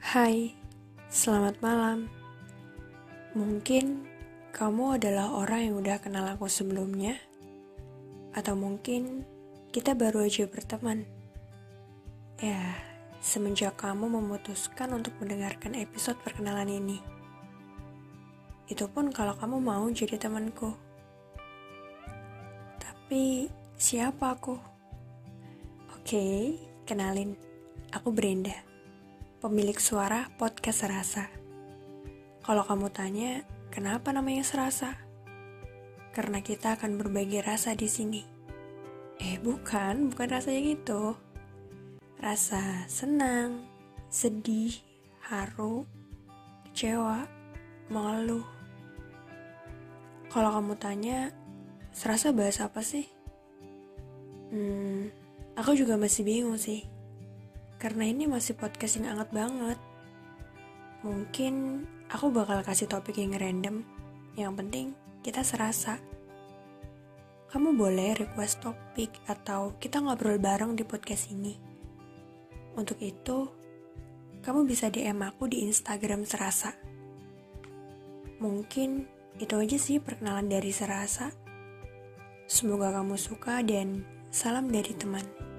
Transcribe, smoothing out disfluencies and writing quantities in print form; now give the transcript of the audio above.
Hai, selamat malam. Mungkin kamu adalah orang yang udah kenal aku sebelumnya, atau mungkin kita baru aja berteman. Ya, semenjak kamu memutuskan untuk mendengarkan episode perkenalan ini. Itu pun kalau kamu mau jadi temanku. Tapi, siapa aku? Oke, kenalin. Aku Brenda, pemilik suara podcast Serasa. Kalau kamu tanya, kenapa namanya Serasa? Karena kita akan berbagi rasa di sini. Bukan rasanya gitu. Rasa senang, sedih, haru, kecewa, mengeluh. Kalau kamu tanya, Serasa bahas apa sih? Aku juga masih bingung sih. Karena ini masih podcast yang anget banget. Mungkin aku bakal kasih topik yang random. Yang penting kita serasa. Kamu boleh request topik atau kita ngobrol bareng di podcast ini. Untuk itu, kamu bisa DM aku di Instagram Serasa. Mungkin itu aja sih perkenalan dari Serasa. Semoga kamu suka dan salam dari teman.